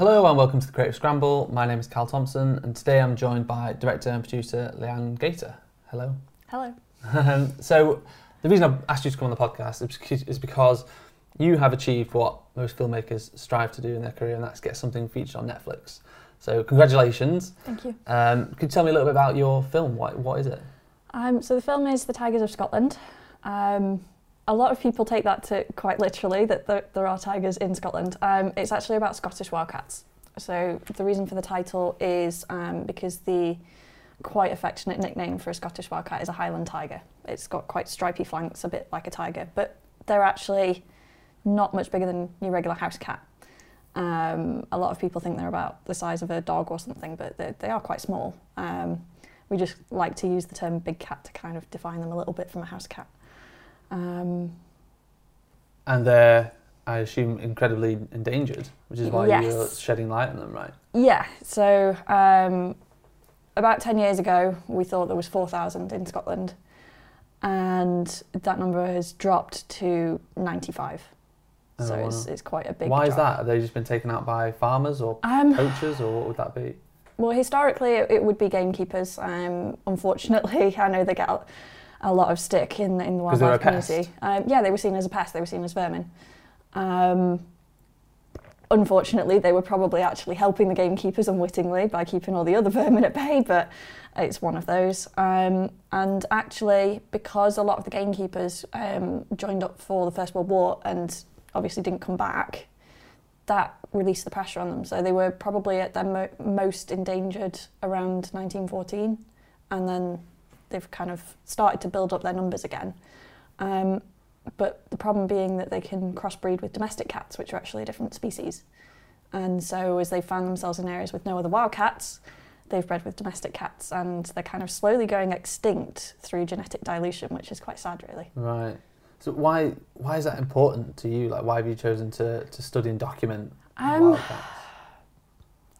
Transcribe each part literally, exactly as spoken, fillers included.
Hello and welcome to The Creative Scramble. My name is Cal Thompson and today I'm joined by director and producer Leanne Gater. Hello. Hello. Um, so the reason I asked you to come on the podcast is because you have achieved what most filmmakers strive to do in their career, and that's get something featured on Netflix. So congratulations. Thank you. Um, could you tell me a little bit about your film? What, what is it? Um, so the film is The Tigers of Scotland. Um, A lot of people take that to quite literally, that there, there are tigers in Scotland. Um, it's actually about Scottish wildcats. So the reason for the title is um, because the quite affectionate nickname for a Scottish wildcat is a Highland tiger. It's got quite stripy flanks, a bit like a tiger, but they're actually not much bigger than your regular house cat. Um, a lot of people think they're about the size of a dog or something, but they, they are quite small. Um, we just like to use the term big cat to kind of define them a little bit from a house cat. Um, and they're, I assume, incredibly endangered, which is why yes. You're shedding light on them, right? Yeah, so um, about ten years ago we thought there was four thousand in Scotland, and that number has dropped to ninety-five, oh, so wow. it's, it's quite a big Why drop. Is that? Have they just been taken out by farmers or um, poachers, or what would that be? Well, historically it, it would be gamekeepers. Um, unfortunately, I know they get out a lot of stick in the, in the wildlife community. Um, yeah, they were seen as a pest, they were seen as vermin. Um, unfortunately, they were probably actually helping the gamekeepers unwittingly by keeping all the other vermin at bay, but it's one of those. Um, and actually, because a lot of the gamekeepers um, joined up for the First World War and obviously didn't come back, that released the pressure on them. So they were probably at their mo most endangered around nineteen fourteen, and then they've kind of started to build up their numbers again. Um, but the problem being that they can crossbreed with domestic cats, which are actually a different species. And so as they found themselves in areas with no other wild cats, they've bred with domestic cats, and they're kind of slowly going extinct through genetic dilution, which is quite sad, really. Right. So why why is that important to you? Like, why have you chosen to, to study and document um, wild cats?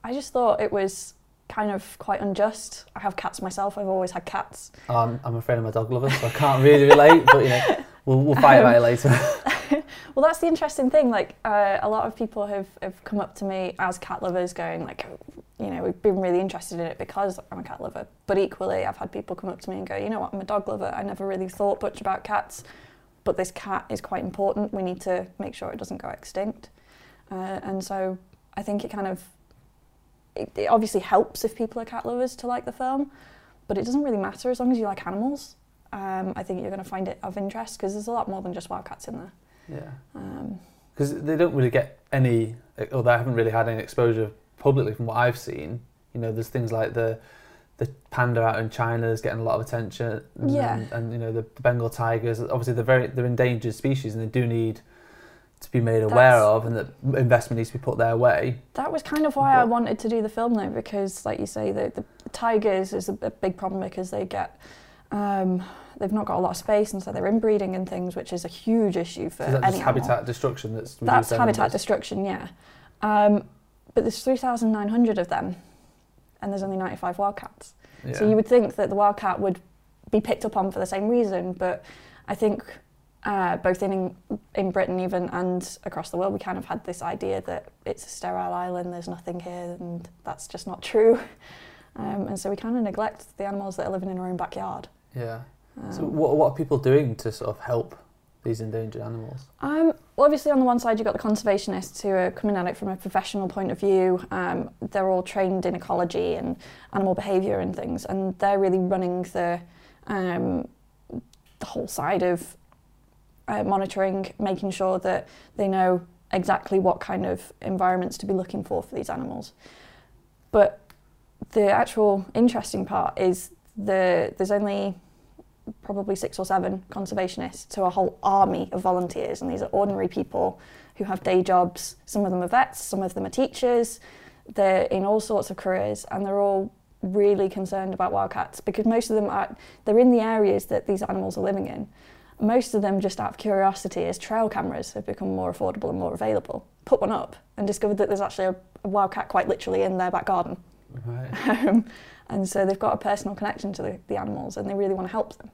I just thought it was kind of quite unjust. I have cats myself, I've always had cats. Um, I'm afraid I'm a dog lover, so I can't really relate, but you know, we'll, we'll fight um, about it later. Well, that's the interesting thing, like uh, a lot of people have, have come up to me as cat lovers going like, you know, we've been really interested in it because I'm a cat lover, but equally I've had people come up to me and go, you know what, I'm a dog lover, I never really thought much about cats, but this cat is quite important, we need to make sure it doesn't go extinct. Uh, and so I think it kind of It, it obviously helps if people are cat lovers to like the film, but it doesn't really matter as long as you like animals. Um, I think you're going to find it of interest because there's a lot more than just wildcats in there. Yeah. Because um, they don't really get any, or they haven't really had any exposure publicly from what I've seen. You know, there's things like the the panda out in China is getting a lot of attention. And, yeah. And, and you know, the, the Bengal tigers. Obviously, they're very they're endangered species, and they do need to be made aware That's, of, and that investment needs to be put their way. That was kind of why but, I wanted to do the film, though, because, like you say, the, the tigers is a, a big problem because they get, um, they've not got a lot of space, and so they're inbreeding and things, which is a huge issue for any animal. Habitat destruction. That's that's habitat numbers. destruction, yeah. Um, but there's three thousand nine hundred of them, and there's only ninety-five wildcats. Yeah. So you would think that the wildcat would be picked up on for the same reason, but I think. Uh, both in in Britain even and across the world, we kind of had this idea that it's a sterile island, there's nothing here, and that's just not true. Um, and so we kind of neglect the animals that are living in our own backyard. Yeah. Um, so what, what are people doing to sort of help these endangered animals? Um, well, obviously on the one side you've got the conservationists who are coming at it from a professional point of view. Um, they're all trained in ecology and animal behaviour and things, and they're really running the, um, the whole side of Uh, monitoring, making sure that they know exactly what kind of environments to be looking for for these animals. But the actual interesting part is the there's only probably six or seven conservationists to a whole army of volunteers, and these are ordinary people who have day jobs. Some of them are vets, some of them are teachers. They're in all sorts of careers, and they're all really concerned about wildcats because most of them are they're in the areas that these animals are living in. Most of them, just out of curiosity, as trail cameras have become more affordable and more available, put one up and discovered that there's actually a, a wildcat quite literally in their back garden. Right. Um, and so they've got a personal connection to the, the animals, and they really want to help them,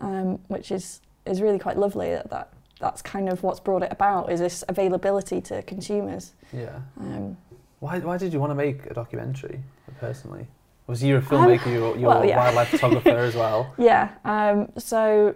um, which is, is really quite lovely. That, that that's kind of what's brought it about, is this availability to consumers. Yeah. Um, Why, why did you want to make a documentary, personally? Was you a filmmaker, um, you were, you well, were a yeah. wildlife photographer as well? Yeah, um, so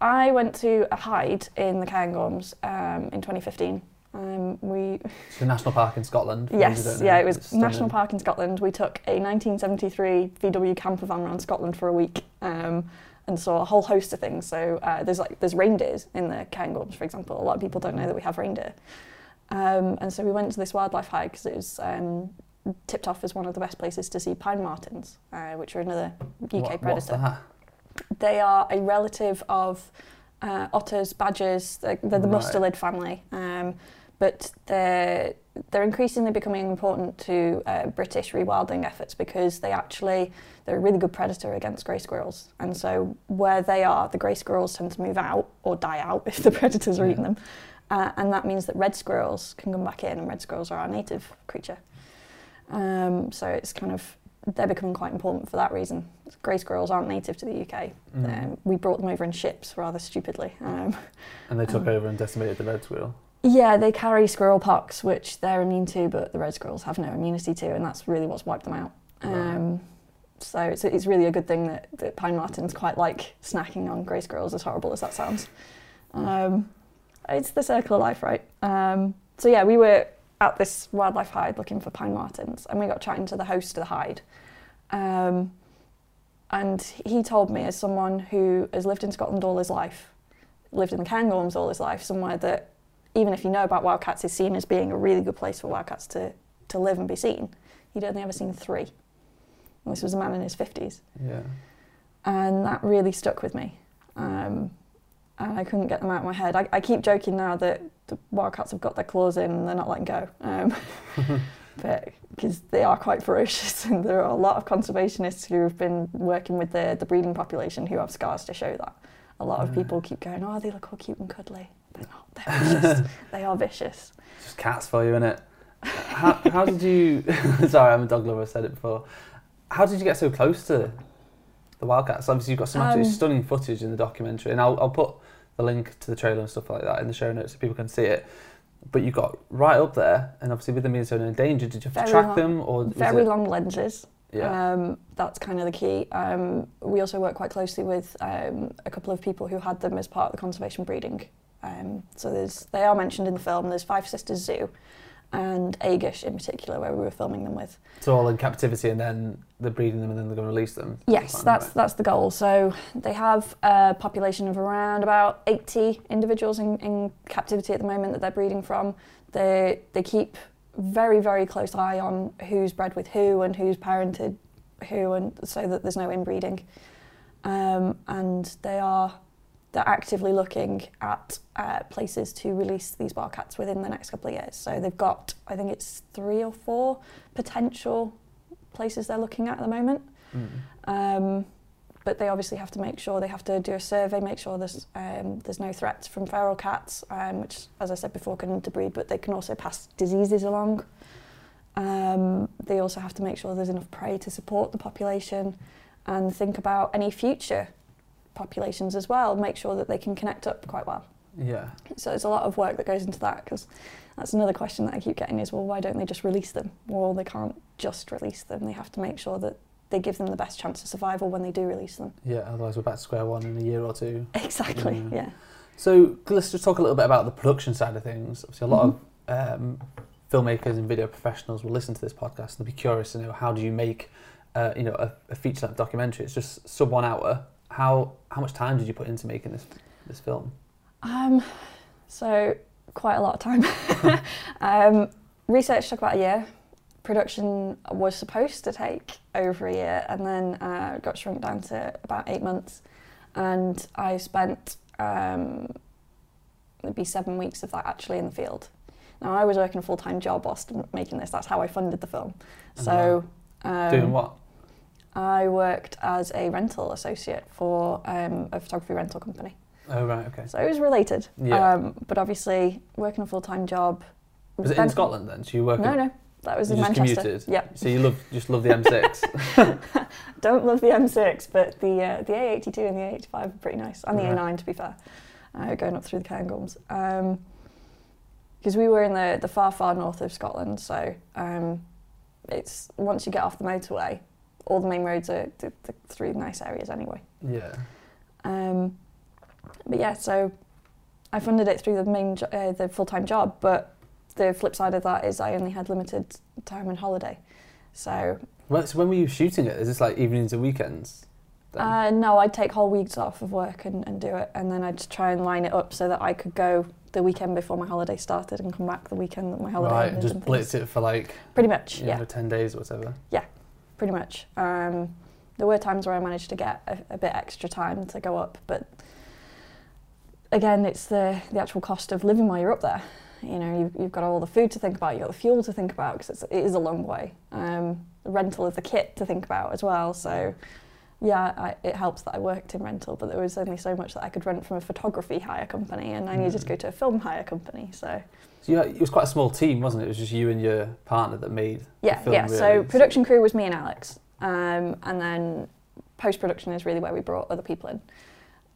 I went to a hide in the Cairngorms um, in twenty fifteen. Um, we it's a national park in Scotland. Yes, yeah, it was it's national park in Scotland. We took a nineteen seventy-three V W camper van around Scotland for a week um, and saw a whole host of things. So uh, there's like there's reindeers in the Cairngorms, for example. A lot of people don't know that we have reindeer. Um, and so we went to this wildlife hide because it was um, tipped off as one of the best places to see pine martens, uh, which are another U K what, predator. What's that? They are a relative of uh, otters, badgers. They're, they're the right. mustelid family. Um, But they're, they're increasingly becoming important to uh, British rewilding efforts because they actually, they're a really good predator against grey squirrels. And so where they are, the grey squirrels tend to move out or die out if the predators are yeah. eating them. Uh, and that means that red squirrels can come back in, and red squirrels are our native creature. Um, so it's kind of, they're becoming quite important for that reason. Grey squirrels aren't native to the U K. Mm. Um, we brought them over in ships rather stupidly. Um, and they took um, over and decimated the red squirrel. Yeah, they carry squirrel pox, which they're immune to, but the red squirrels have no immunity to, and that's really what's wiped them out. Right. Um, so it's, it's really a good thing that, that pine martens quite like snacking on grey squirrels, as horrible as that sounds. Um, it's the circle of life, right? Um, so yeah, we were at this wildlife hide looking for pine martens, and we got chatting to the host of the hide. Um, and he told me, as someone who has lived in Scotland all his life, lived in the Cairngorms all his life, somewhere that even if you know about wildcats, is seen as being a really good place for wildcats to, to live and be seen. He'd only ever seen three. And this was a man in his fifties. Yeah. And that really stuck with me. Um, and I couldn't get them out of my head. I, I keep joking now that the wildcats have got their claws in and they're not letting go. Um, but because they are quite ferocious, and there are a lot of conservationists who have been working with the, the breeding population who have scars to show that. A lot yeah. of people keep going, oh, they look all cute and cuddly. They're not. They're vicious. They are vicious. It's just cats for you, innit? How, how did you... Sorry, I'm a dog lover, I said it before. How did you get so close to the wildcats? Obviously, you've got some absolutely um, stunning footage in the documentary, and I'll, I'll put the link to the trailer and stuff like that in the show notes so people can see it. But you got right up there, and obviously with them being so endangered, did you have to track long, them? or Very it... long lenses. Yeah. Um, that's kind of the key. Um, we also work quite closely with um, a couple of people who had them as part of the conservation breeding. Um, so there's, they are mentioned in the film. There's Five Sisters Zoo and Agish in particular, where we were filming them with. So all in captivity, and then they're breeding them, and then they're going to release them? Yes, that's right. That's the goal. So they have a population of around about eighty individuals in, in captivity at the moment that they're breeding from. They, they keep very, very close eye on who's bred with who and who's parented who, and so that there's no inbreeding. Um, and they are... They're actively looking at uh, places to release these wildcats within the next couple of years. So they've got, I think it's three or four potential places they're looking at at the moment. Mm. Um, but they obviously have to make sure, they have to do a survey, make sure there's um, there's no threats from feral cats, um, which, as I said before, can interbreed, but they can also pass diseases along. Um, they also have to make sure there's enough prey to support the population, and think about any future populations as well, make sure that they can connect up quite well. Yeah. So there's a lot of work that goes into that, because that's another question that I keep getting is, well, why don't they just release them? Well, they can't just release them. They have to make sure that they give them the best chance of survival when they do release them. Yeah, otherwise we're back to square one in a year or two. Exactly, yeah. yeah. So let's just talk a little bit about the production side of things. Obviously a lot mm-hmm. of um, filmmakers and video professionals will listen to this podcast and they'll be curious to know, how do you make uh, you know, a, a feature-length documentary? It's just sub one hour. How how much time did you put into making this this film? Um, so quite a lot of time. um, research took about a year. Production was supposed to take over a year, and then uh, got shrunk down to about eight months. And I spent um, it'd be seven weeks of that actually in the field. Now I was working a full time job whilst making this. That's how I funded the film. So um, doing what? I worked as a rental associate for um, a photography rental company. Oh, right, okay. So it was related. Yeah. Um, but obviously, working a full-time job... Was it in Scotland then? So you work? No, no. That was in Manchester. You just commuted? Yeah. So you love, just love the M six? Don't love the M six, but the uh, the A eighty-two and the A eighty-five are pretty nice. And the right. A nine, to be fair, uh, going up through the Cairngorms. Um, because we were in the, the far, far north of Scotland, so um, it's once you get off the motorway, all the main roads are th th through nice areas anyway. Yeah. Um, but yeah, so I funded it through the main jo uh, the full-time job, but the flip side of that is I only had limited time and holiday. So, well, so when were you shooting it? Is this like evenings and weekends? Uh, no, I'd take whole weeks off of work and, and do it, and then I'd try and line it up so that I could go the weekend before my holiday started and come back the weekend that my holiday ended. Right, and just blitz it for like... Pretty much, yeah. Know, ten days or whatever. Yeah, pretty much. Um, there were times where I managed to get a, a bit extra time to go up, but again, it's the, the actual cost of living while you're up there. You know, you've, you've got all the food to think about, you've got the fuel to think about, because it is a long way. Um, the rental of the kit to think about as well, so... Yeah, I, it helps that I worked in rental, but there was only so much that I could rent from a photography hire company, and I needed to go to a film hire company. So, so you know, it was quite a small team, wasn't it? It was just you and your partner that made yeah, the film. Yeah, yeah. Really. So production crew was me and Alex, um, and then post-production is really where we brought other people in,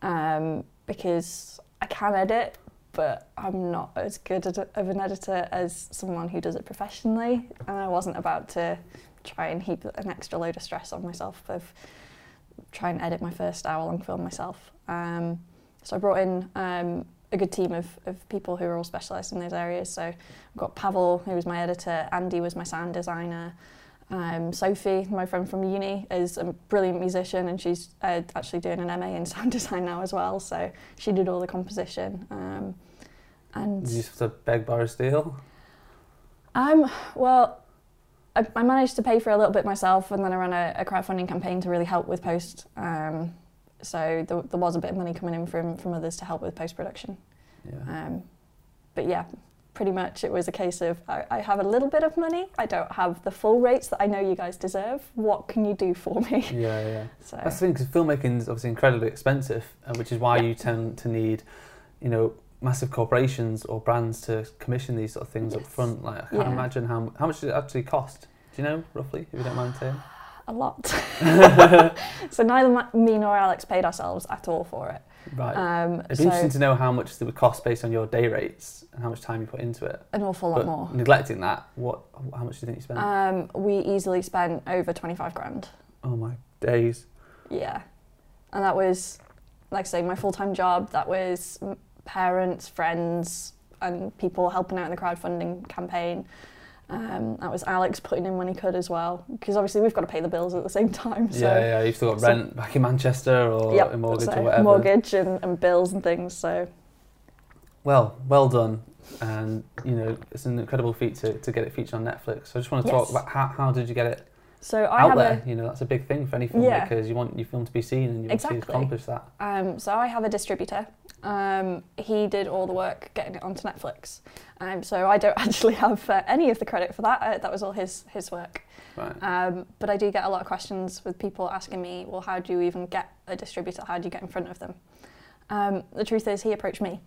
um, because I can edit, but I'm not as good at, of an editor as someone who does it professionally, and I wasn't about to try and heap an extra load of stress on myself of try and edit my first hour-long film myself. Um, so I brought in um, a good team of, of people who are all specialised in those areas. So I've got Pavel, who was my editor, Andy was my sound designer, um, Sophie, my friend from uni, is a brilliant musician, and she's uh, actually doing an M A in sound design now as well, so she did all the composition. Um, and did you just have to beg, borrow, steal? Um, well... I managed to pay for a little bit myself, and then I ran a, a crowdfunding campaign to really help with post. Um, so there, there was a bit of money coming in from, from others to help with post-production. Yeah. Um, but yeah, pretty much it was a case of, I, I have a little bit of money, I don't have the full rates that I know you guys deserve, what can you do for me? Yeah, yeah. So. That's the thing, because filmmaking is obviously incredibly expensive, uh, which is why yeah. you tend to need, you know, massive corporations or brands to commission these sort of things yes. up front. Like, I can't yeah. imagine how how much does it actually cost? Do you know roughly? If you don't mind saying, a lot. So neither my, me nor Alex paid ourselves at all for it. Right. Um, It'd be so interesting to know how much it would cost based on your day rates and how much time you put into it. An awful lot but more. Neglecting that, what? How much do you think you spent? Um, we easily spent over twenty-five grand. Oh my days. Yeah, and that was, like I say, my full-time job. That was parents, friends, and people helping out in the crowdfunding campaign. Um, that was Alex putting in when he could as well, because obviously we've got to pay the bills at the same time. So. Yeah, yeah, you've still got so, rent back in Manchester or yep, a mortgage so, or whatever. Mortgage and, and bills and things. So, well, well done, and you know it's an incredible feat to, to get it featured on Netflix. So I just want to yes. talk about how, how did you get it so out I have there? A, you know, that's a big thing for any filmmakers. Yeah. You want your film to be seen, and you exactly. want to accomplish that. Um, so I have a distributor. Um, he did all the work getting it onto Netflix, um, so I don't actually have uh, any of the credit for that. Uh, that was all his his work. Right. Um, but I do get a lot of questions with people asking me, well, how do you even get a distributor? How do you get in front of them? Um, the truth is, he approached me.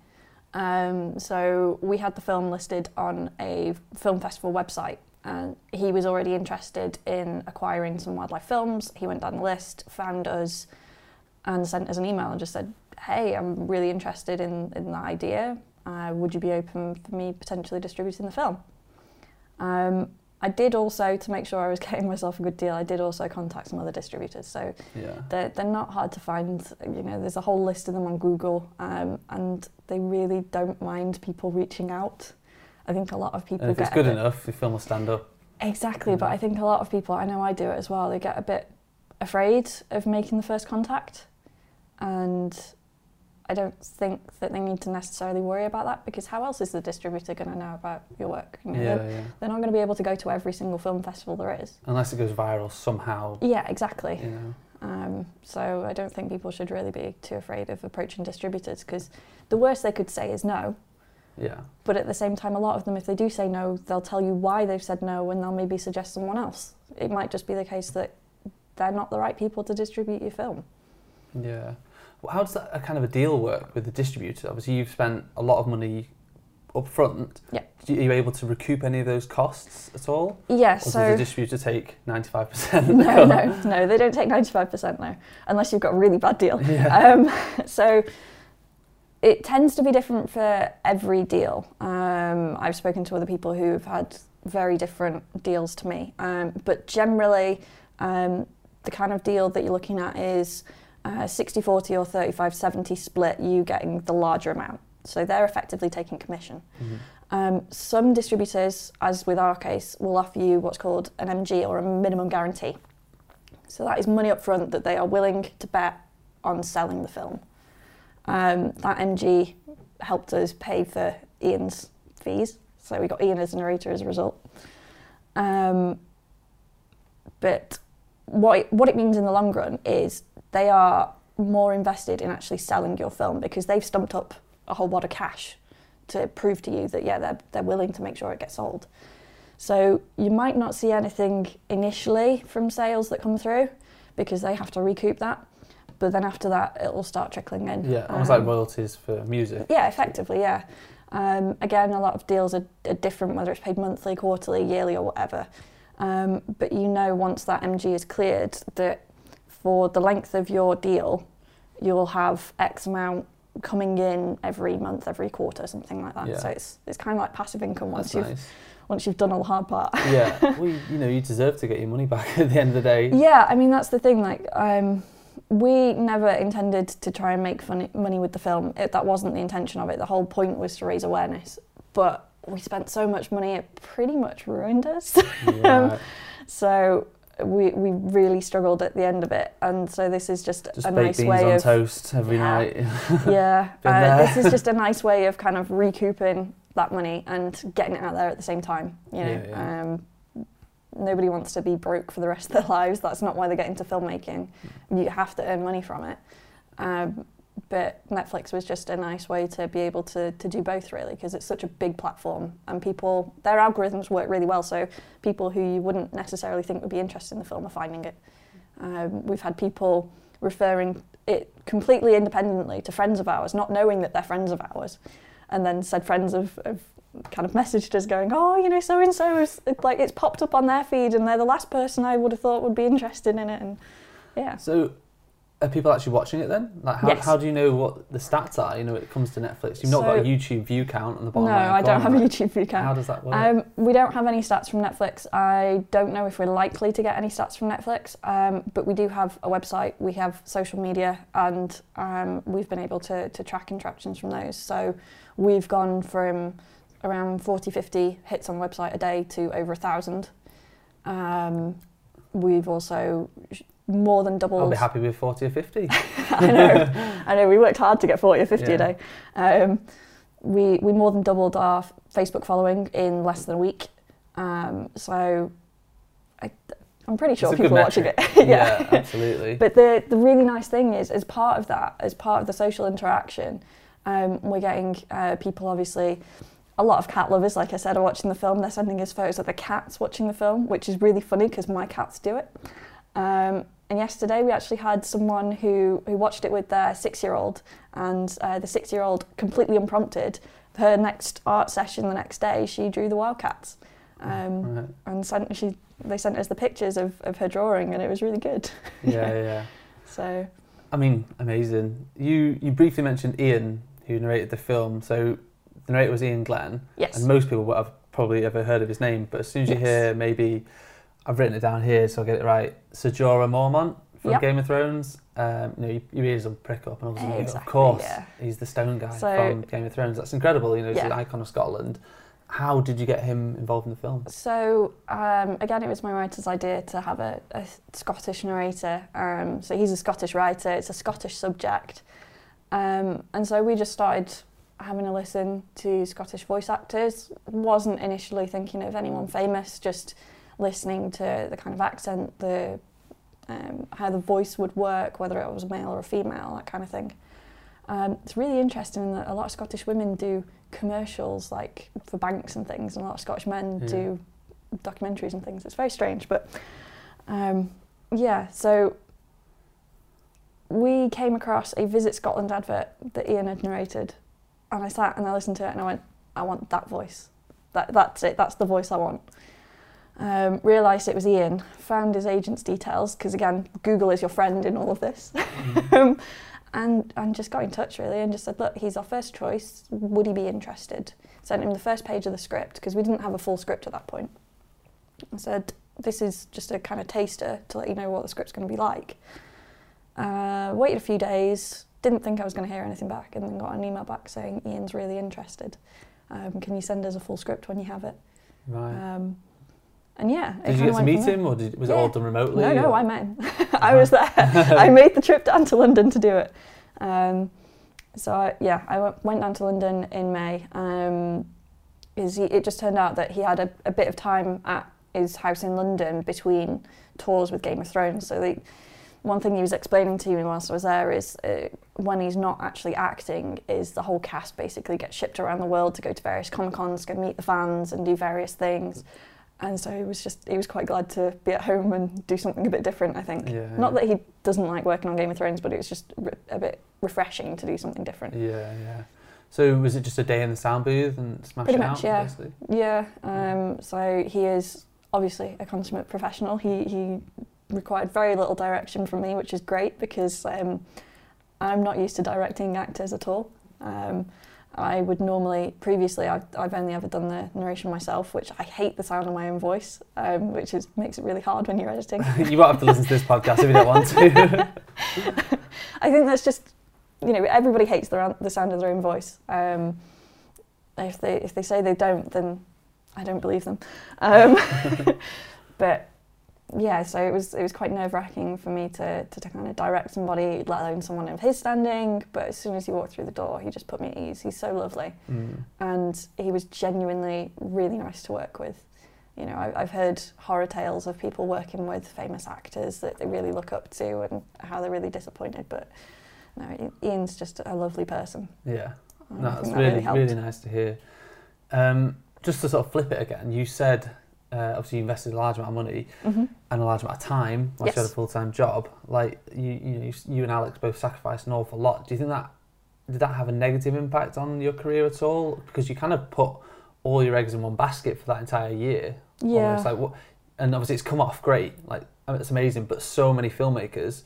Um, so we had the film listed on a film festival website, and he was already interested in acquiring some wildlife films. He went down the list, found us, and sent us an email and just said, hey, I'm really interested in, in that idea. Uh, would you be open for me potentially distributing the film? Um, I did also, to make sure I was getting myself a good deal, I did also contact some other distributors. So yeah. they're, they're not hard to find. You know, there's a whole list of them on Google, um, and they really don't mind people reaching out. I think a lot of people and if get it's good enough, the film will stand up. Exactly, mm. but I think a lot of people, I know I do it as well, they get a bit afraid of making the first contact, and I don't think that they need to necessarily worry about that, because how else is the distributor going to know about your work? You know, yeah, they're, yeah. they're not going to be able to go to every single film festival there is. Unless it goes viral somehow. Yeah, exactly. You know. um, so I don't think people should really be too afraid of approaching distributors, because the worst they could say is no. Yeah. But at the same time, a lot of them, if they do say no, they'll tell you why they've said no, and they'll maybe suggest someone else. It might just be the case that they're not the right people to distribute your film. Yeah. How does that a kind of a deal work with the distributor? Obviously, you've spent a lot of money up front. Yeah. Are you able to recoup any of those costs at all? Yes. Yeah, so does the distributor take ninety-five percent? No, no, no. They don't take ninety-five percent, no, unless you've got a really bad deal. Yeah. Um, so it tends to be different for every deal. Um, I've spoken to other people who have had very different deals to me. Um, but generally, um, the kind of deal that you're looking at is uh, sixty forty or thirty-five seventy split, you getting the larger amount. So they're effectively taking commission. Mm-hmm. Um, some distributors, as with our case, will offer you what's called an M G or a minimum guarantee. So that is money up front that they are willing to bet on selling the film. Um, that M G helped us pay for Iain's fees, so we got Iain as a narrator as a result. Um, but what it, what it means in the long run is they are more invested in actually selling your film because they've stumped up a whole lot of cash to prove to you that, yeah, they're, they're willing to make sure it gets sold. So you might not see anything initially from sales that come through because they have to recoup that. But then after that, it'll start trickling in. Yeah, almost um, like royalties for music. Yeah, effectively, yeah. Um, again, a lot of deals are, are different, whether it's paid monthly, quarterly, yearly or whatever. Um, but you know once that M G is cleared that for the length of your deal, you'll have X amount coming in every month, every quarter, something like that. Yeah. So it's it's kind of like passive income once That's you've nice. once you've done all the hard part. Yeah, well, you, you know, you deserve to get your money back at the end of the day. Yeah, I mean, that's the thing. Like, um, we never intended to try and make funny, money with the film. It, that wasn't the intention of it. The whole point was to raise awareness. But we spent so much money, it pretty much ruined us. Yeah. um, so we we really struggled at the end of it, and so this is just, just a nice way of... Just baked beans on toast every yeah, night. yeah, uh, this is just a nice way of kind of recouping that money and getting it out there at the same time. You know, yeah, yeah. Um, nobody wants to be broke for the rest of their lives. That's not why they get into filmmaking. You have to earn money from it. Um, but Netflix was just a nice way to be able to, to do both, really, because it's such a big platform and people, their algorithms work really well, so people who you wouldn't necessarily think would be interested in the film are finding it. Um, we've had people referring it completely independently to friends of ours, not knowing that they're friends of ours, and then said friends have, have kind of messaged us going, oh, you know, so-and-so, is, it, like, it's popped up on their feed and they're the last person I would have thought would be interested in it, and yeah. So, are people actually watching it then? Like, how, yes. how do you know what the stats are, you know, when it comes to Netflix? You've so, not got a YouTube view count on the bottom. No, line. I don't have right? a YouTube view count. How does that work? Um, we don't have any stats from Netflix. I don't know if we're likely to get any stats from Netflix, um, but we do have a website, we have social media, and um, we've been able to, to track interactions from those. So we've gone from around forty, fifty hits on the website a day to over a thousand. Um, we've also... more than doubled. I'll be happy with forty or fifty. I know, I know. We worked hard to get forty or fifty yeah. a day. Um, we we more than doubled our Facebook following in less than a week. Um, so I, I'm pretty sure people are watching it. yeah. yeah, absolutely. But the the really nice thing is, as part of that, as part of the social interaction, um, we're getting uh, people obviously. A lot of cat lovers, like I said, are watching the film. They're sending us photos of the cats watching the film, which is really funny because my cats do it. Um, and yesterday we actually had someone who, who watched it with their six-year-old, and uh, the six-year-old, completely unprompted, her next art session the next day, she drew the wildcats. Um, right. And sent, she, they sent us the pictures of, of her drawing, and it was really good. Yeah, yeah. So, I mean, amazing. You you briefly mentioned Iain, who narrated the film. So the narrator was Iain Glen. Yes. And most people would have probably ever heard of his name, but as soon as you yes. hear maybe... I've written it down here, so I'll get it right. Jorah Mormont from yep. Game of Thrones. Um, you know, your ears will prick up, and obviously, exactly, of course, yeah. he's the stone guy so, from Game of Thrones. That's incredible. You know, he's yeah. an icon of Scotland. How did you get him involved in the film? So um, again, it was my writer's idea to have a, a Scottish narrator. Um, so he's a Scottish writer. It's a Scottish subject, um, and so we just started having a listen to Scottish voice actors. Wasn't initially thinking of anyone famous, just. Listening to the kind of accent, the um, how the voice would work, whether it was male or female, that kind of thing. Um, it's really interesting that a lot of Scottish women do commercials, like for banks and things, and a lot of Scottish men yeah. do documentaries and things. It's very strange, but um, yeah. So we came across a Visit Scotland advert that Iain had narrated, and I sat and I listened to it, and I went, I want that voice. That that's it. That's the voice I want. Um, realised it was Iain, found his agent's details, because again, Google is your friend in all of this. Mm. um, and and just got in touch really and just said, look, he's our first choice, would he be interested? Sent him the first page of the script because we didn't have a full script at that point. I said, this is just a kind of taster to let you know what the script's going to be like. Uh, waited a few days, didn't think I was going to hear anything back, and then got an email back saying, Iain's really interested. Um, can you send us a full script when you have it? Right. Um, and yeah. Did you get to meet him, or did, was yeah. it all done remotely? No, no, or? I met him. I was there. I made the trip down to London to do it. Um, so I, yeah, I went, went down to London in May. Um, is he, it just turned out that he had a, a bit of time at his house in London between tours with Game of Thrones. So the one thing he was explaining to me whilst I was there is uh, when he's not actually acting is the whole cast basically gets shipped around the world to go to various Comic-Cons, go meet the fans and do various things. And so he was just, he was quite glad to be at home and do something a bit different, I think. Yeah, not yeah. that he doesn't like working on Game of Thrones, but it was just re a bit refreshing to do something different. Yeah, yeah. So was it just a day in the sound booth and smash Pretty it much, out? Yeah. Basically? Yeah. Um, so he is obviously a consummate professional. He, he required very little direction from me, which is great because um, I'm not used to directing actors at all. Um, I would normally, previously, I've, I've only ever done the narration myself, which I hate the sound of my own voice, um, which is, makes it really hard when you're editing. You won't have to listen to this podcast if you don't want to. I think that's just, you know, everybody hates the, the sound of their own voice. Um, if they if they say they don't, then I don't believe them. Um, but yeah, so it was it was quite nerve wracking for me to, to to kind of direct somebody, let alone someone of his standing. But as soon as he walked through the door, he just put me at ease. He's so lovely, mm. and he was genuinely really nice to work with. You know, I, I've heard horror tales of people working with famous actors that they really look up to and how they're really disappointed, but no, Iain's just a lovely person. Yeah, no, that's that really really, really nice to hear. Um, just to sort of flip it again, you said uh, obviously you invested a large amount of money mm-hmm. and a large amount of time. Like yes. You had a full time job. Like you, you, know, you, you and Alex both sacrificed an awful lot. Do you think that did that have a negative impact on your career at all? Because you kind of put all your eggs in one basket for that entire year. Yeah. Almost. Like what? And obviously it's come off great. Like I mean, it's amazing. But so many filmmakers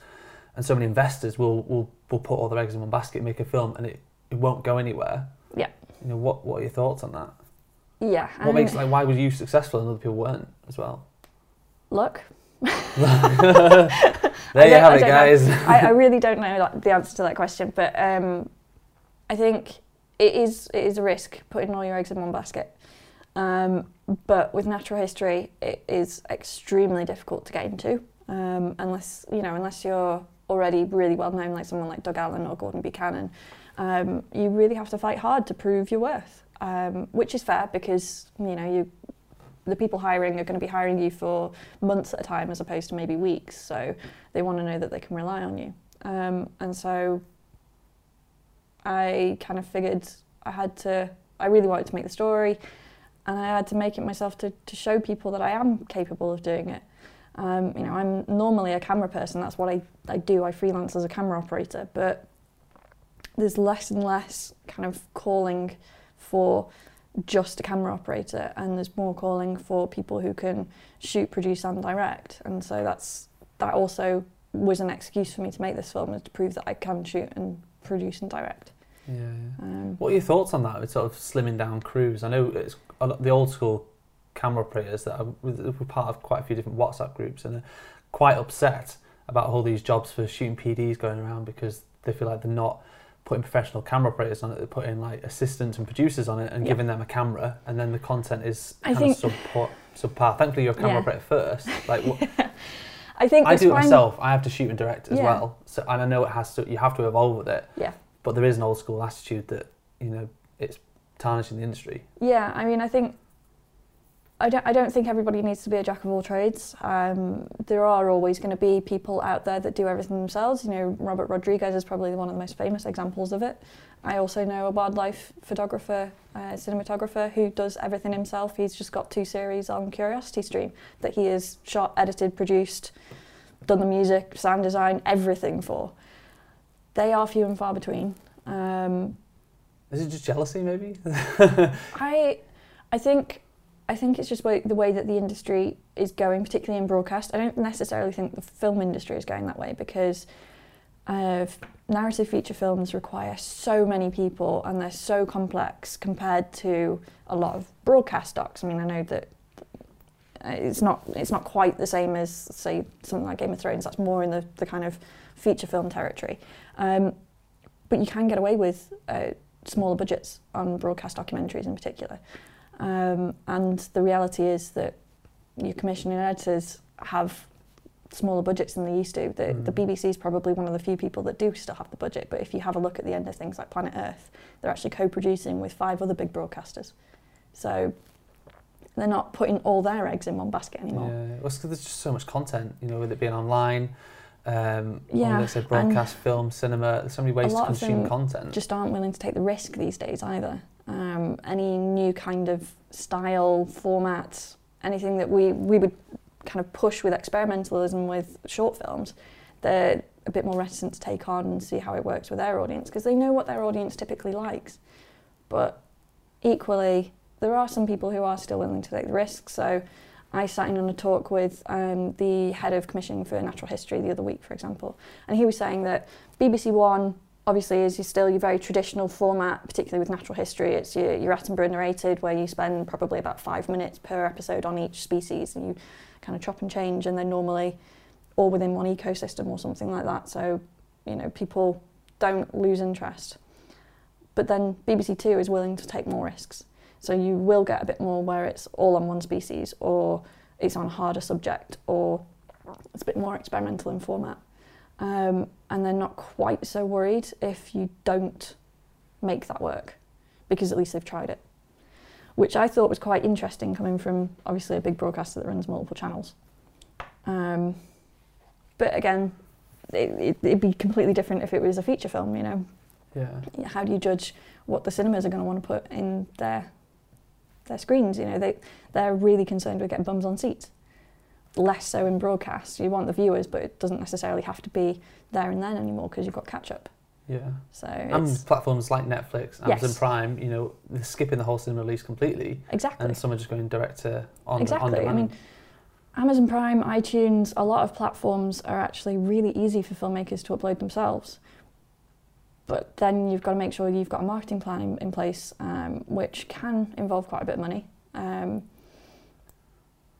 and so many investors will will will put all their eggs in one basket, make a film, and it, it won't go anywhere. Yeah. You know, what what are your thoughts on that? Yeah. What um, makes like why were you successful and other people weren't as well? Luck. there I you have I it, guys. I, I really don't know that, the answer to that question, but um, I think it is it is a risk putting all your eggs in one basket. Um, but with natural history, it is extremely difficult to get into um, unless you know unless you're already really well known, like someone like Doug Allen or Gordon Buchanan. Um, you really have to fight hard to prove your worth. Um, which is fair because, you know, you, the people hiring are going to be hiring you for months at a time as opposed to maybe weeks. So they want to know that they can rely on you. Um, and so I kind of figured I had to, I really wanted to make the story and I had to make it myself to, to show people that I am capable of doing it. Um, you know, I'm normally a camera person. That's what I, I do. I freelance as a camera operator, but there's less and less kind of calling for just a camera operator, and there's more calling for people who can shoot, produce and direct. And so that's that also was an excuse for me to make this film, is to prove that I can shoot and produce and direct. Yeah, yeah. Um, what are your thoughts on that, with sort of slimming down crews? I know it's a lot, the old school camera operators that are, were part of quite a few different WhatsApp groups and are quite upset about all these jobs for shooting P Ds going around because they feel like they're not putting professional camera operators on it, they're putting like assistants and producers on it and yeah. giving them a camera, and then the content is kind of subpar. subpar. Thankfully, you're a camera yeah. operator first. Like, what? yeah. I think I do it myself. I have to shoot and direct as yeah. well. So, and I know it has to. You have to evolve with it. Yeah. But there is an old school attitude that you know it's tarnishing the industry. Yeah, I mean, I think I don't. I don't think everybody needs to be a jack of all trades. Um, there are always going to be people out there that do everything themselves. You know, Robert Rodriguez is probably one of the most famous examples of it. I also know a wildlife photographer, uh, cinematographer who does everything himself. He's just got two series on CuriosityStream that he has shot, edited, produced, done the music, sound design, everything for. They are few and far between. Um, is it just jealousy, maybe? I, I think. I think it's just the way that the industry is going, particularly in broadcast. I don't necessarily think the film industry is going that way because uh, narrative feature films require so many people and they're so complex compared to a lot of broadcast docs. I mean, I know that it's not it's not quite the same as, say, something like Game of Thrones. That's more in the, the kind of feature film territory. Um, but you can get away with uh, smaller budgets on broadcast documentaries in particular. Um, and the reality is that your commissioning editors have smaller budgets than they used to. The, mm. the B B C is probably one of the few people that do still have the budget, but if you have a look at the end of things like Planet Earth, they're actually co-producing with five other big broadcasters. So they're not putting all their eggs in one basket anymore. Yeah, well, it's 'cause there's just so much content, you know, with it being online, um, yeah, let's say broadcast, film, cinema, there's so many ways to consume content. Just aren't willing to take the risk these days either. Um, any new kind of style, format, anything that we, we would kind of push with experimentalism with short films, they're a bit more reticent to take on and see how it works with their audience because they know what their audience typically likes. But equally, there are some people who are still willing to take the risk. So I sat in on a talk with um, the head of commissioning for natural history the other week, for example, and he was saying that B B C One obviously is still your very traditional format, particularly with natural history. It's your, your Attenborough narrated, where you spend probably about five minutes per episode on each species, and you kind of chop and change, and they're normally all within one ecosystem or something like that. So, you know, people don't lose interest. But then B B C Two is willing to take more risks. So you will get a bit more where it's all on one species, or it's on a harder subject, or it's a bit more experimental in format. Um, and they're not quite so worried if you don't make that work, because at least they've tried it. Which I thought was quite interesting, coming from obviously a big broadcaster that runs multiple channels. Um, but again, it, it, it'd be completely different if it was a feature film, you know. Yeah. How do you judge what the cinemas are going to want to put in their their screens? You know, they they're really concerned with getting bums on seats. Less so in broadcast. You want the viewers, but it doesn't necessarily have to be there and then anymore because you've got catch up. Yeah. So and it's, platforms like Netflix, Amazon yes. Prime, you know, they're skipping the whole cinema release completely. Exactly. And some are just going direct to on exactly. the, on demand. I mean, Amazon Prime, iTunes, a lot of platforms are actually really easy for filmmakers to upload themselves. But then you've got to make sure you've got a marketing plan in place, um, which can involve quite a bit of money. Um,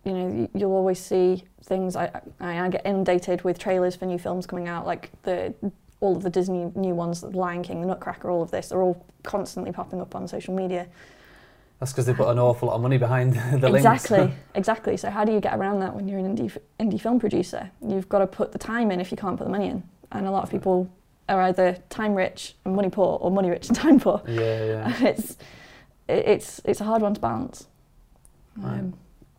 you know, you'll always see things. I, I, I get inundated with trailers for new films coming out, like the all of the Disney new ones, The Lion King, The Nutcracker, all of this, are all constantly popping up on social media. That's because they put an awful lot of money behind the links. Exactly, exactly. So how do you get around that when you're an indie, indie film producer? You've got to put the time in if you can't put the money in. And a lot of people are either time-rich and money-poor, or money-rich and time-poor. Yeah, yeah. It's, it's, it's a hard one to balance. Um, right.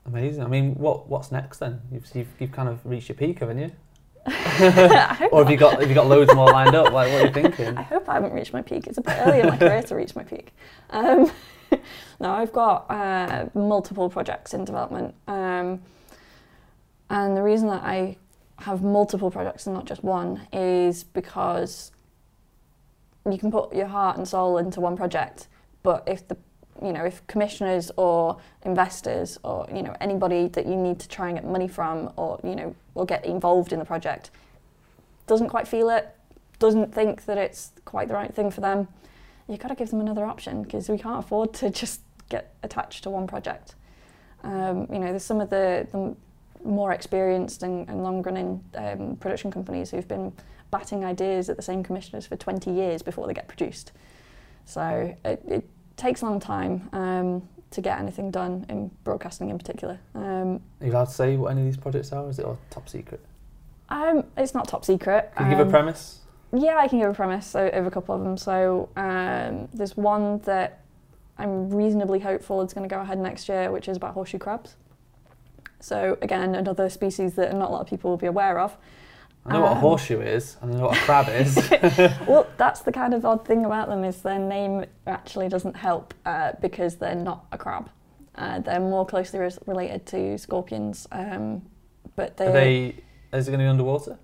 Amazing. I mean, what, what's next then? You've, you've, you've kind of reached your peak, haven't you? Or have you got have you got loads more lined up? Like, what are you thinking? I hope I haven't reached my peak. It's a bit early in my career to reach my peak. Um, no, I've got uh, multiple projects in development. Um, and the reason that I have multiple projects and not just one is because you can put your heart and soul into one project, but if the you know if commissioners or investors or you know anybody that you need to try and get money from or you know or get involved in the project doesn't quite feel it, doesn't think that it's quite the right thing for them, you've got to give them another option, because we can't afford to just get attached to one project. Um, you know, there's some of the, the more experienced and, and long-running um, production companies who've been batting ideas at the same commissioners for twenty years before they get produced. So it, it takes a long time um, to get anything done, in broadcasting in particular. Um, Are you allowed to say what any of these projects are? Is it all top secret? Um, it's not top secret. Can you um, give a premise? Yeah, I can give a premise over a couple of them. So um, there's one that I'm reasonably hopeful is going to go ahead next year, which is about horseshoe crabs. So again, another species that not a lot of people will be aware of. I know um, what a horseshoe is, and I know what a crab is. Well, that's the kind of odd thing about them, is their name actually doesn't help, uh, because they're not a crab. Uh, they're more closely res related to scorpions, um, but they... Are they... Is it going to be underwater?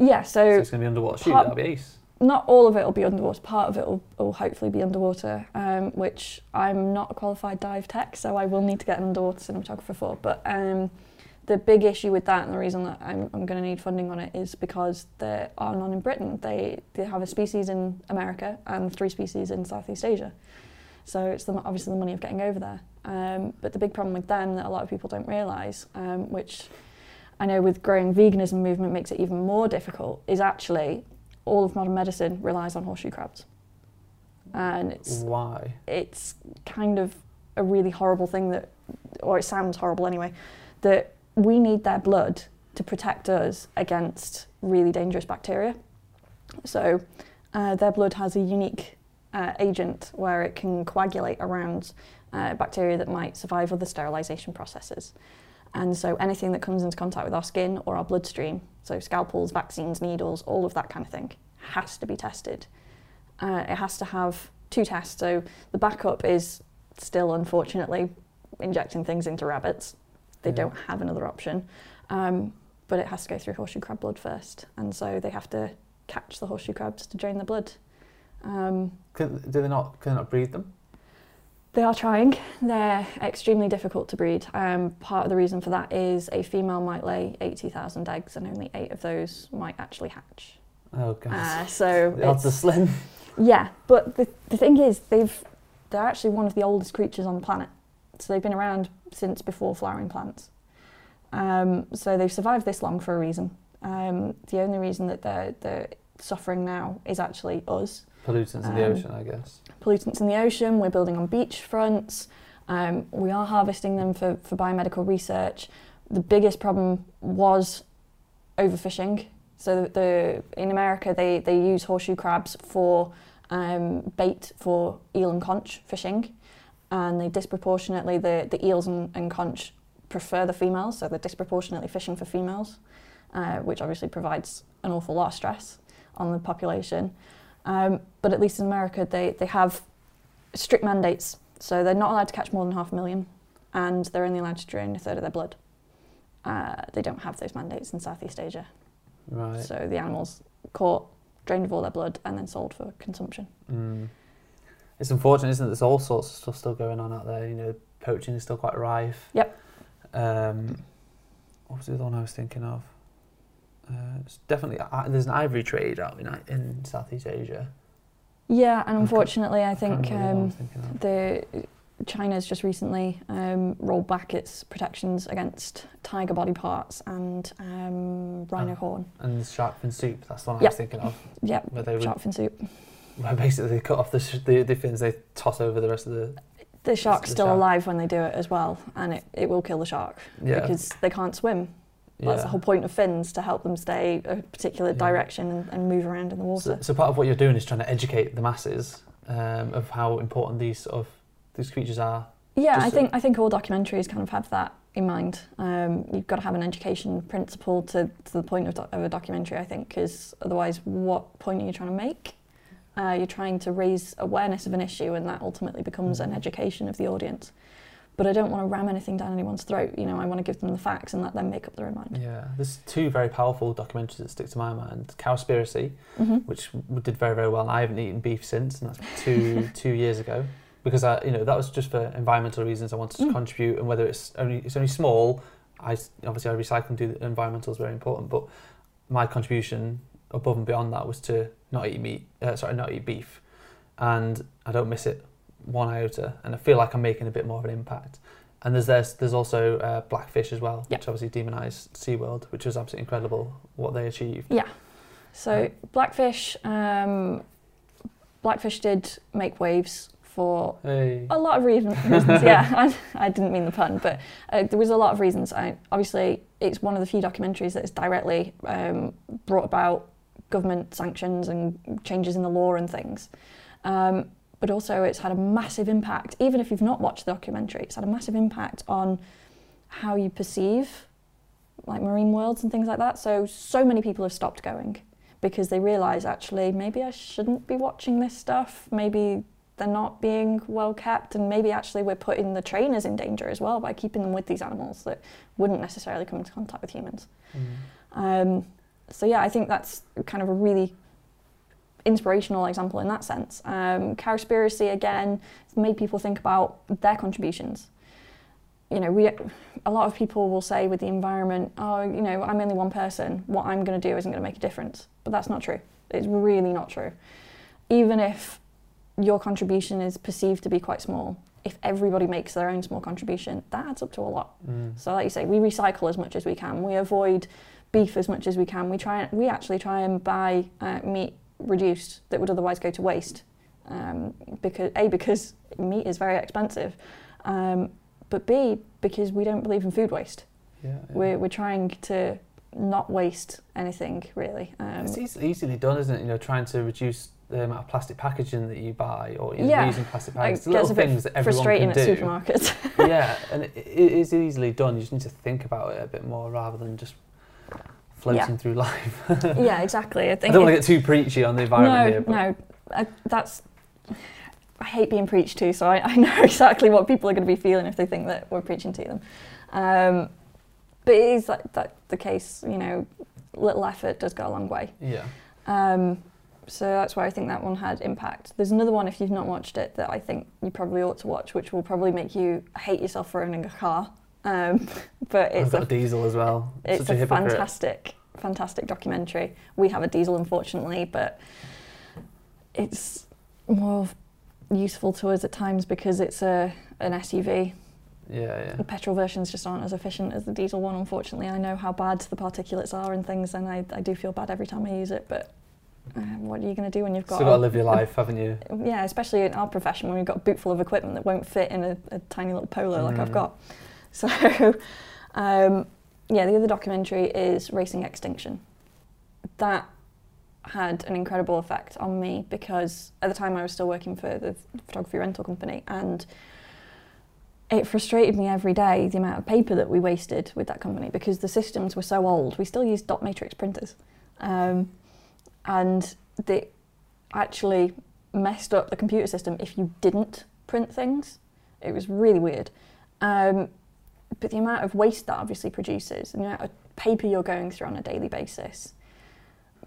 Yeah, so... So it's going to be underwater. Shoot, that'll be ace. Not all of it will be underwater. Part of it will, will hopefully be underwater, um, which I'm not a qualified dive tech, so I will need to get an underwater cinematographer for. But um, The big issue with that, and the reason that I'm, I'm going to need funding on it, is because there are none in Britain. They, they have a species in America and three species in Southeast Asia. So it's the, obviously the money of getting over there. Um, but the big problem with them that a lot of people don't realise, um, which I know with growing veganism movement makes it even more difficult, is actually all of modern medicine relies on horseshoe crabs. And it's, why? It's kind of a really horrible thing that, or it sounds horrible anyway, that we need their blood to protect us against really dangerous bacteria. So uh, their blood has a unique uh, agent where it can coagulate around uh, bacteria that might survive other sterilisation processes. And so anything that comes into contact with our skin or our bloodstream, so scalpels, vaccines, needles, all of that kind of thing, has to be tested. Uh, it has to have two tests, so the backup is still, unfortunately, injecting things into rabbits. They yeah. don't have another option, um, but it has to go through horseshoe crab blood first, and so they have to catch the horseshoe crabs to drain the blood. Um, can, do they not? Can they not breed them? They are trying. They're extremely difficult to breed. Um, part of the reason for that is a female might lay eighty thousand eggs, and only eight of those might actually hatch. Oh god! Uh, so the odds are slim. Yeah, but the the thing is, they've they're actually one of the oldest creatures on the planet. So they've been around since before flowering plants. Um, so they've survived this long for a reason. Um, the only reason that they're, they're suffering now is actually us. Pollutants um, in the ocean, I guess. Pollutants in the ocean, we're building on beachfronts, um, we are harvesting them for, for biomedical research. The biggest problem was overfishing. So the, the in America, they, they use horseshoe crabs for um, bait for eel and conch fishing. And they disproportionately, the, the eels and, and conch prefer the females, so they're disproportionately fishing for females, uh, which obviously provides an awful lot of stress on the population. Um, but at least in America, they, they have strict mandates, so they're not allowed to catch more than half a million, and they're only allowed to drain a third of their blood. Uh, they don't have those mandates in Southeast Asia. Right. So the animals caught, drained of all their blood, and then sold for consumption. Mm. It's unfortunate, isn't it? There's all sorts of stuff still going on out there. You know, poaching is still quite rife. Yep. Um, what was the other one I was thinking of? Uh, it's definitely uh, there's an ivory trade out in in Southeast Asia. Yeah, and unfortunately, I, I think um, the China's just recently um, rolled back its protections against tiger body parts and um, rhino oh. horn. And shark fin soup. That's the one yep. I was thinking of. Yeah. Shark fin soup. Where basically they cut off the, sh- the, the fins, they toss over the rest of the... The shark's the still shark. alive when they do it as well, and it, it will kill the shark yeah. because they can't swim. Yeah. That's the whole point of fins, to help them stay a particular yeah. direction and, and move around in the water. So, so part of what you're doing is trying to educate the masses um, of how important these sort of these creatures are. Yeah, Just I think I think all documentaries kind of have that in mind. Um, you've got to have an education principle to, to the point of, do- of a documentary, I think, because otherwise what point are you trying to make? Uh, you're trying to raise awareness of an issue, and that ultimately becomes an education of the audience. But I don't want to ram anything down anyone's throat. You know, I want to give them the facts and let them make up their own mind. Yeah, there's two very powerful documentaries that stick to my mind. Cowspiracy, mm-hmm. which did very, very well. And I haven't eaten beef since, and that's two two years ago. Because, I, you know, that was just for environmental reasons. I wanted to mm. contribute, and whether it's only it's only small, I obviously I recycle and do the environmental is very important. But my contribution above and beyond that was to not eat meat, uh, sorry, not eat beef, and I don't miss it one iota, and I feel like I'm making a bit more of an impact. And there's there's, there's also uh, Blackfish as well, yep. which obviously demonised SeaWorld, which was absolutely incredible what they achieved. Yeah, so um, Blackfish, um, Blackfish did make waves for hey. a lot of reasons. yeah, I, I didn't mean the pun, but uh, there was a lot of reasons. I, obviously, it's one of the few documentaries that is directly um, brought about government sanctions and changes in the law and things. Um, but also it's had a massive impact, even if you've not watched the documentary, it's had a massive impact on how you perceive like marine worlds and things like that. So, so many people have stopped going because they realise actually, maybe I shouldn't be watching this stuff. Maybe they're not being well kept, and maybe actually we're putting the trainers in danger as well by keeping them with these animals that wouldn't necessarily come into contact with humans. Mm. Um, So yeah, I think that's kind of a really inspirational example in that sense. Um, Cowspiracy, again, made people think about their contributions. you know, we, a lot of people will say with the environment, oh, you know, I'm only one person, what I'm going to do isn't going to make a difference. But that's not true. It's really not true. Even if your contribution is perceived to be quite small, if everybody makes their own small contribution, that adds up to a lot. Mm. So like you say, we recycle as much as we can. We avoid beef as much as we can. We try. We actually try and buy uh, meat reduced that would otherwise go to waste. Um, because A, because meat is very expensive, um, but B, because we don't believe in food waste. Yeah, yeah. We're, we're trying to not waste anything, really. Um, it's easy, easily done, isn't it? You know, trying to reduce the amount of plastic packaging that you buy, or you know, yeah. using plastic packaging. Little a things that everyone can do. Frustrating at supermarkets. Yeah, and it, it is easily done. You just need to think about it a bit more rather than just floating yeah. through life. Yeah, exactly. I, think I don't want to get too preachy on the environment no, here. But no, I, that's... I hate being preached to, so I, I know exactly what people are going to be feeling if they think that we're preaching to them. Um, but it is like that the case, you know, little effort does go a long way. Yeah. Um, so that's why I think that one had impact. There's another one, if you've not watched it, that I think you probably ought to watch, which will probably make you hate yourself for owning a car. Um, but it's I've got a, a diesel as well. It's Such a, a fantastic, fantastic documentary. We have a diesel, unfortunately, but it's more useful to us at times because it's a an S U V. Yeah, yeah. The petrol versions just aren't as efficient as the diesel one, unfortunately. I know how bad the particulates are and things, and I, I do feel bad every time I use it, but uh, what are you going to do when you've got... Still got to live your life, haven't you? Yeah, especially in our profession when you've got a boot full of equipment that won't fit in a, a tiny little Polo mm. like I've got. So, um, yeah, the other documentary is Racing Extinction. That had an incredible effect on me because at the time I was still working for the photography rental company, and it frustrated me every day the amount of paper that we wasted with that company because the systems were so old. We still used dot matrix printers, um, and they actually messed up the computer system if you didn't print things. It was really weird. Um, but the amount of waste that obviously produces and the amount of paper you're going through on a daily basis.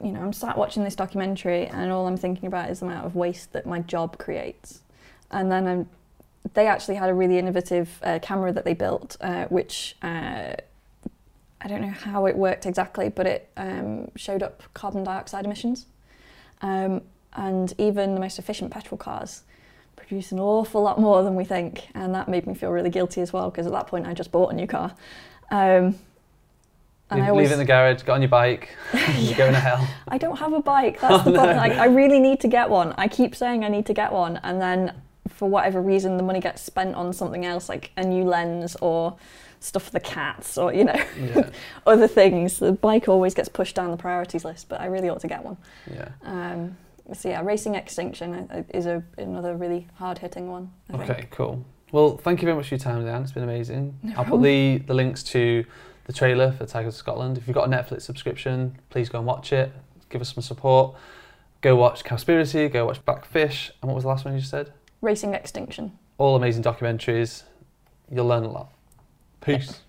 You know, I'm sat watching this documentary and all I'm thinking about is the amount of waste that my job creates. And then I'm, they actually had a really innovative uh, camera that they built, uh, which uh, I don't know how it worked exactly, but it um, showed up carbon dioxide emissions. Um, and even the most efficient petrol cars produce an awful lot more than we think. And that made me feel really guilty as well, because at that point I just bought a new car. Um, And leave, I always, leave it in the garage, get on your bike, yeah. You're going to hell. I don't have a bike, that's oh, the problem. No. Like, I really need to get one. I keep saying I need to get one, and then for whatever reason the money gets spent on something else, like a new lens or stuff for the cats or, you know, yeah. other things. The bike always gets pushed down the priorities list, but I really ought to get one. Yeah. Um, so yeah, Racing Extinction is a, another really hard-hitting one, I Okay, think. Cool. Well, thank you very much for your time, Leanne. It's been amazing. No I'll problem. put the, the links to the trailer for The Tigers of Scotland. If you've got a Netflix subscription, please go and watch it. Give us some support. Go watch Cowspiracy, go watch Blackfish. And what was the last one you said? Racing Extinction. All amazing documentaries. You'll learn a lot. Peace. Yeah.